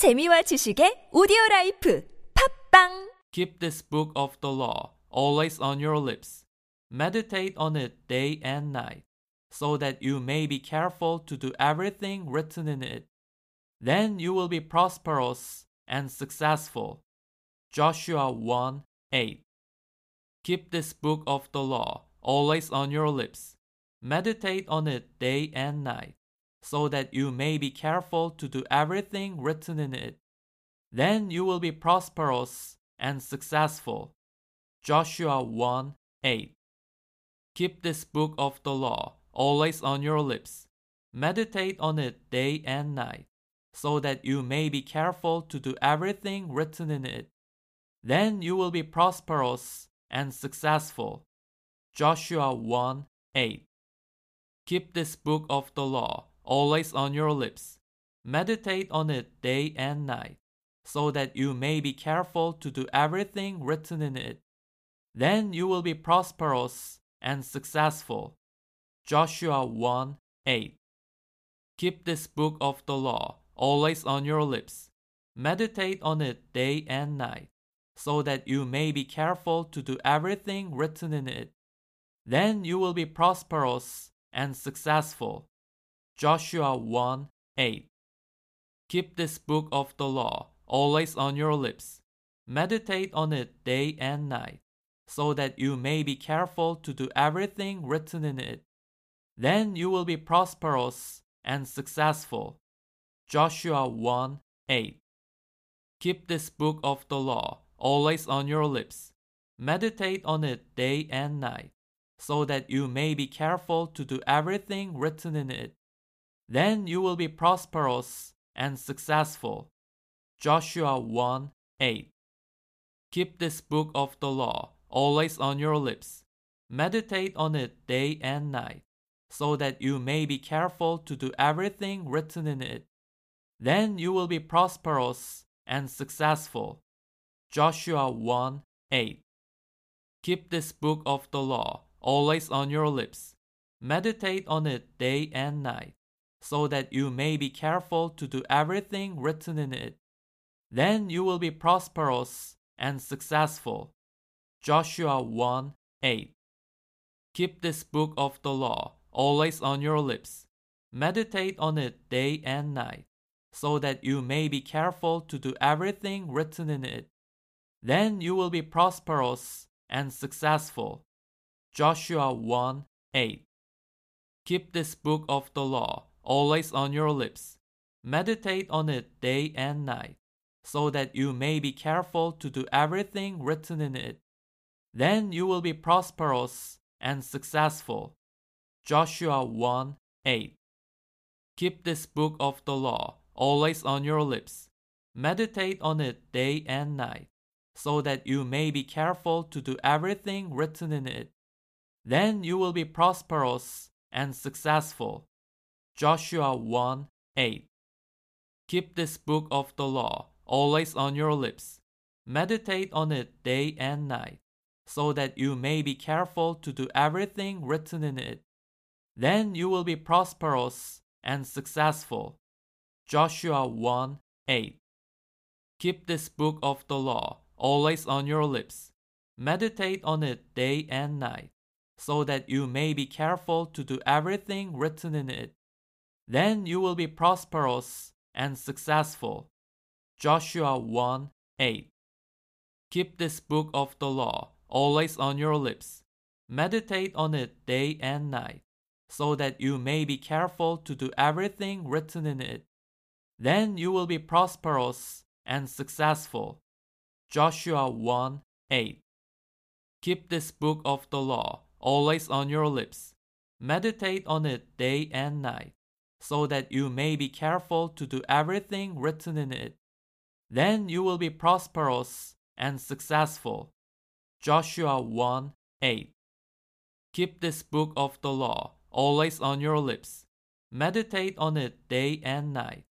재미와 지식의 오디오라이프 팝빵 Keep this book of the law always on your lips. Meditate on it day and night, so that you may be careful to do everything written in it. Then you will be prosperous and successful. Joshua 1:8. Keep this book of the law always on your lips. Meditate on it day and night, so that you may be careful to do everything written in it. Then you will be prosperous and successful. Joshua 1:8. Keep this book of the law always on your lips. Meditate on it day and night, so that you may be careful to do everything written in it. Then you will be prosperous and successful. Joshua 1:8. Keep this book of the law always on your lips. Meditate on it day and night, so that you may be careful to do everything written in it. Then you will be prosperous and successful. Joshua 1:8. Keep this book of the law always on your lips. Meditate on it day and night, so that you may be careful to do everything written in it. Then you will be prosperous and successful. Joshua 1:8. Keep this book of the law always on your lips. Meditate on it day and night, so that you may be careful to do everything written in it. Then you will be prosperous and successful. Joshua 1:8. Keep this book of the law always on your lips. Meditate on it day and night, so that you may be careful to do everything written in it. Then you will be prosperous and successful. Joshua 1:8. Keep this book of the law always on your lips. Meditate on it day and night, so that you may be careful to do everything written in it. Then you will be prosperous and successful. Joshua 1:8. Keep this book of the law always on your lips. Meditate on it day and night, so that you may be careful to do everything written in it. Then you will be prosperous and successful. Joshua 1:8. Keep this book of the law always on your lips. Meditate on it day and night, so that you may be careful to do everything written in it. Then you will be prosperous and successful. Joshua 1:8. Keep this book of the law always on your lips. Meditate on it day and night, so that you may be careful to do everything written in it. Then you will be prosperous and successful. Joshua 1:8. Keep this book of the law always on your lips. Meditate on it day and night, so that you may be careful to do everything written in it. Then you will be prosperous and successful. Joshua 1:8. Keep this book of the law always on your lips. Meditate on it day and night, so that you may be careful to do everything written in it. Then you will be prosperous and successful. Joshua 1:8. Keep this book of the law always on your lips. Meditate on it day and night, so that you may be careful to do everything written in it. Then you will be prosperous and successful. Joshua 1:8. Keep this book of the law always on your lips. Meditate on it day and night, so that you may be careful to do everything written in it. Then you will be prosperous and successful. Joshua 1:8. Keep this book of the law always on your lips. Meditate on it day and night, so that you may be careful to do everything written in it. Then you will be prosperous and successful. Joshua 1:8. Keep this book of the law always on your lips. Meditate on it day and night,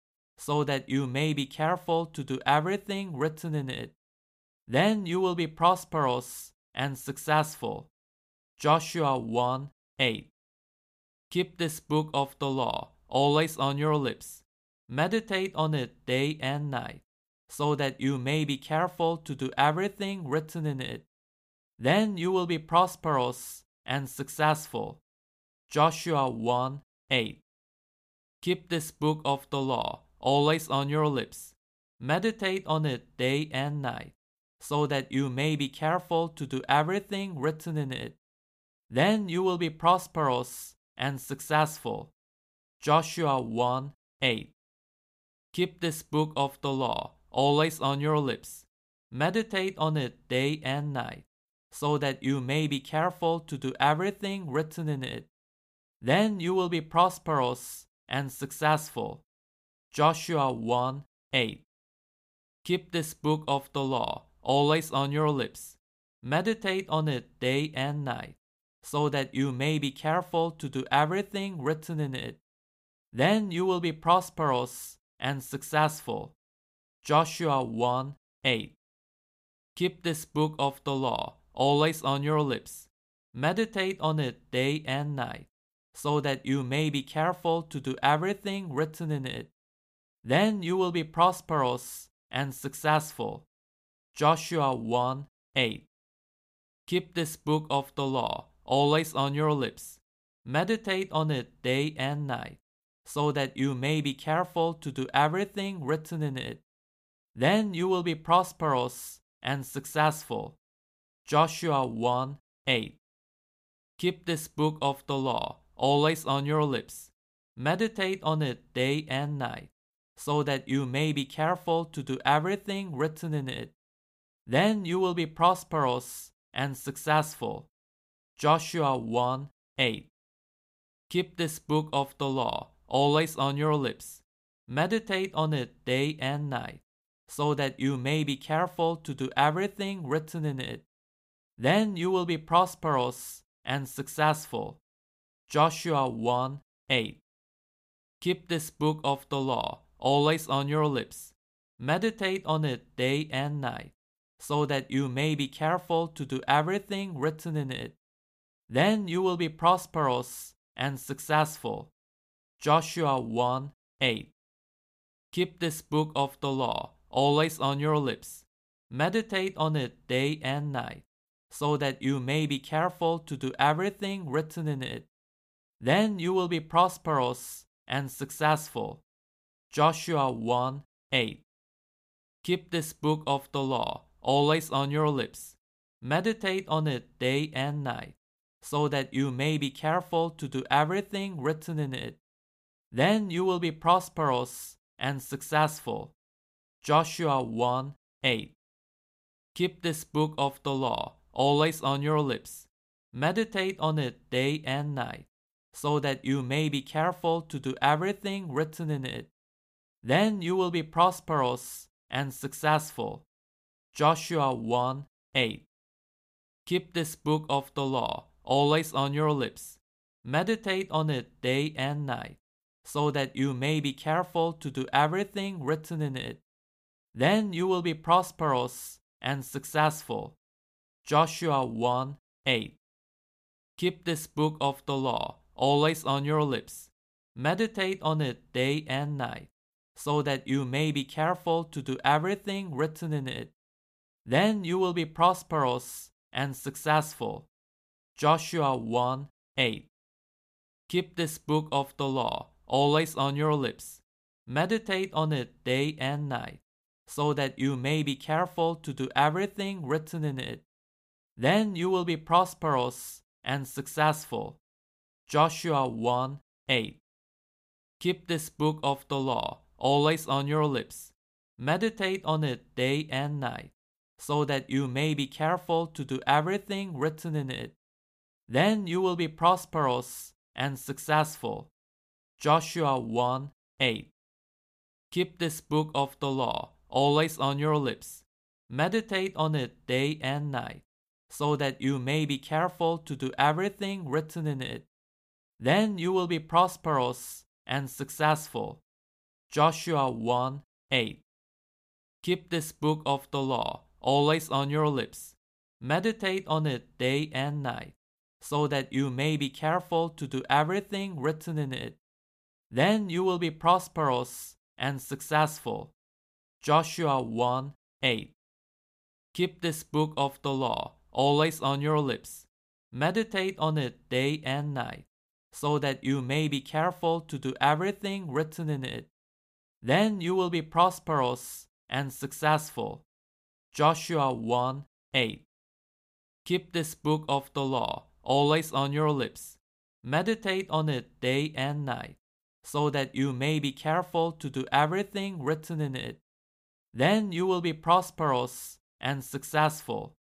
so that you may be careful to do everything written in it. Then you will be prosperous and successful. Joshua 1:8. Keep this book of the law always on your lips. Meditate on it day and night, so that you may be careful to do everything written in it. Then you will be prosperous and successful. Joshua 1:8. Keep this book of the law always on your lips. Meditate on it day and night, so that you may be careful to do everything written in it. Then you will be prosperous and successful. Joshua 1:8. Keep this book of the law always on your lips. Meditate on it day and night, so that you may be careful to do everything written in it. Then you will be prosperous and successful. Joshua 1:8. Keep this book of the law always on your lips. Meditate on it day and night, so that you may be careful to do everything written in it. Then you will be prosperous and successful. Joshua 1:8. Keep this book of the law always on your lips. Meditate on it day and night, so that you may be careful to do everything written in it. Then you will be prosperous and successful. Joshua 1:8. Keep this book of the law always on your lips. Meditate on it day and night, so that you may be careful to do everything written in it. Then you will be prosperous and successful. Joshua 1:8. Keep this book of the law always on your lips. Meditate on it day and night, so that you may be careful to do everything written in it. Then you will be prosperous and successful. Joshua 1:8. Keep this book of the law always on your lips. Meditate on it day and night, so that you may be careful to do everything written in it. Then you will be prosperous and successful. Joshua 1:8. Keep this book of the law always on your lips. Meditate on it day and night, so that you may be careful to do everything written in it. Then you will be prosperous and successful. Joshua 1:8. Keep this book of the law always on your lips. Meditate on it day and night, so that you may be careful to do everything written in it. Then you will be prosperous and successful. Joshua 1:8. Keep this book of the law always on your lips. Meditate on it day and night, so that you may be careful to do everything written in it. Then you will be prosperous and successful. Joshua 1:8. Keep this book of the law always on your lips. Meditate on it day and night, so that you may be careful to do everything written in it. Then you will be prosperous and successful. Joshua 1:8. Keep this book of the law always on your lips. Meditate on it day and night, so that you may be careful to do everything written in it. Then you will be prosperous and successful. Joshua 1:8. Keep this book of the law always on your lips. Meditate on it day and night, so that you may be careful to do everything written in it. Then you will be prosperous and successful. Joshua 1:8. Keep this book of the law always on your lips. Meditate on it day and night, so that you may be careful to do everything written in it. Then you will be prosperous and successful. Joshua 1:8. Keep this book of the law always on your lips. Meditate on it day and night, so that you may be careful to do everything written in it. Then you will be prosperous and successful. Joshua 1:8. Keep this book of the law always on your lips. Meditate on it day and night, so that you may be careful to do everything written in it. Then you will be prosperous and successful. Joshua 1:8. Keep this book of the law always on your lips. Meditate on it day and night, so that you may be careful to do everything written in it. Then you will be prosperous and successful. Joshua 1:8. Keep this book of the law always on your lips. Meditate on it day and night, so that you may be careful to do everything written in it. Then you will be prosperous and successful. Joshua 1:8. Keep this book of the law always on your lips. Meditate on it day and night, so that you may be careful to do everything written in it. Then you will be prosperous and successful.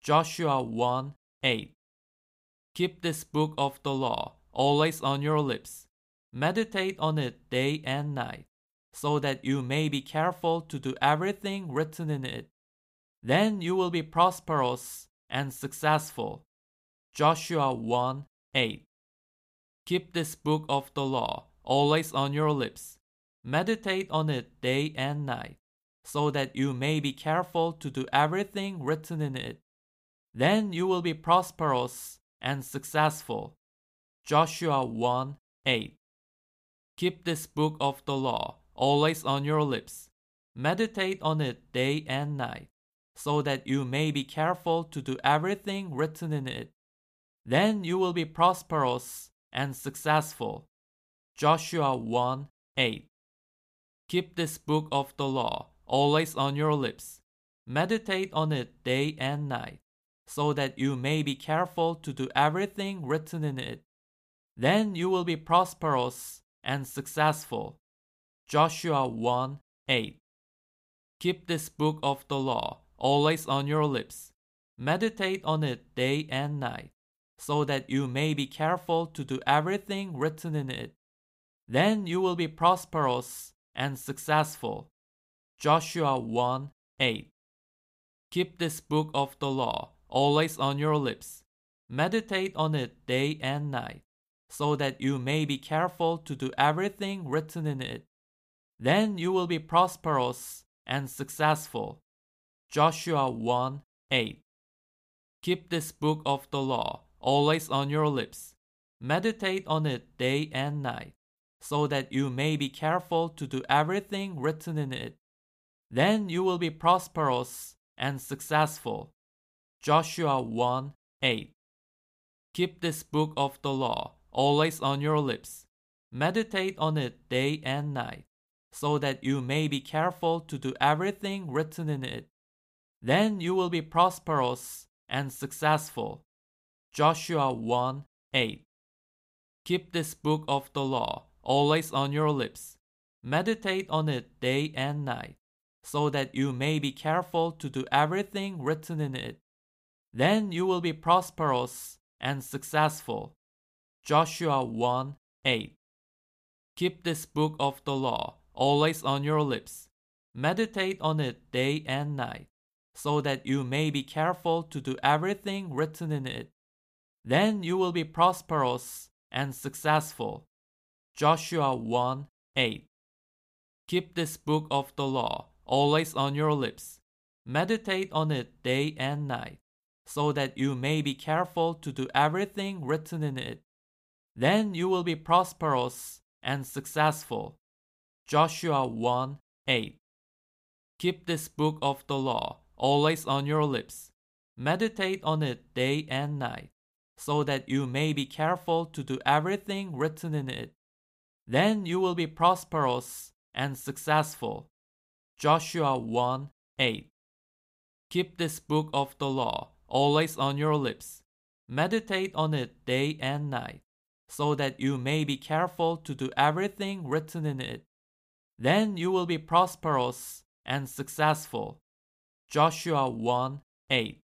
Joshua 1:8. Keep this book of the law always on your lips. Meditate on it day and night, so that you may be careful to do everything written in it. Then you will be prosperous and successful. Joshua 1:8. Keep this book of the law always on your lips. Meditate on it day and night, so that you may be careful to do everything written in it. Then you will be prosperous and successful. Joshua 1:8. Keep this book of the law always on your lips. Meditate on it day and night, so that you may be careful to do everything written in it. Then you will be prosperous and successful. Joshua 1:8. Keep this book of the law always on your lips. Meditate on it day and night, so that you may be careful to do everything written in it. Then you will be prosperous and successful. Joshua 1:8. Keep this book of the law always on your lips. Meditate on it day and night, so that you may be careful to do everything written in it. Then you will be prosperous and successful. Joshua 1:8. Keep this book of the law always on your lips. Meditate on it day and night, so that you may be careful to do everything written in it. Then you will be prosperous and successful. Joshua 1:8. Keep this book of the law always on your lips. Meditate on it day and night, so that you may be careful to do everything written in it. Then you will be prosperous and successful. Joshua 1:8. Keep this book of the law always on your lips. Meditate on it day and night, so that you may be careful to do everything written in it. Then you will be prosperous and successful. Joshua 1:8. Keep this book of the law always on your lips. Meditate on it day and night, so that you may be careful to do everything written in it. Then you will be prosperous and successful. Joshua 1:8. Keep this book of the law always on your lips. Meditate on it day and night, so that you may be careful to do everything written in it. Then you will be prosperous and successful. Joshua 1:8. Keep this book of the law always on your lips. Meditate on it day and night, so that you may be careful to do everything written in it. Then you will be prosperous and successful. Joshua 1:8. Keep this book of the law always on your lips. Meditate on it day and night, so that you may be careful to do everything written in it. Then you will be prosperous and successful. Joshua 1:8. Keep this book of the law always on your lips. Meditate on it day and night, so that you may be careful to do everything written in it. Then you will be prosperous and successful. Joshua 1:8.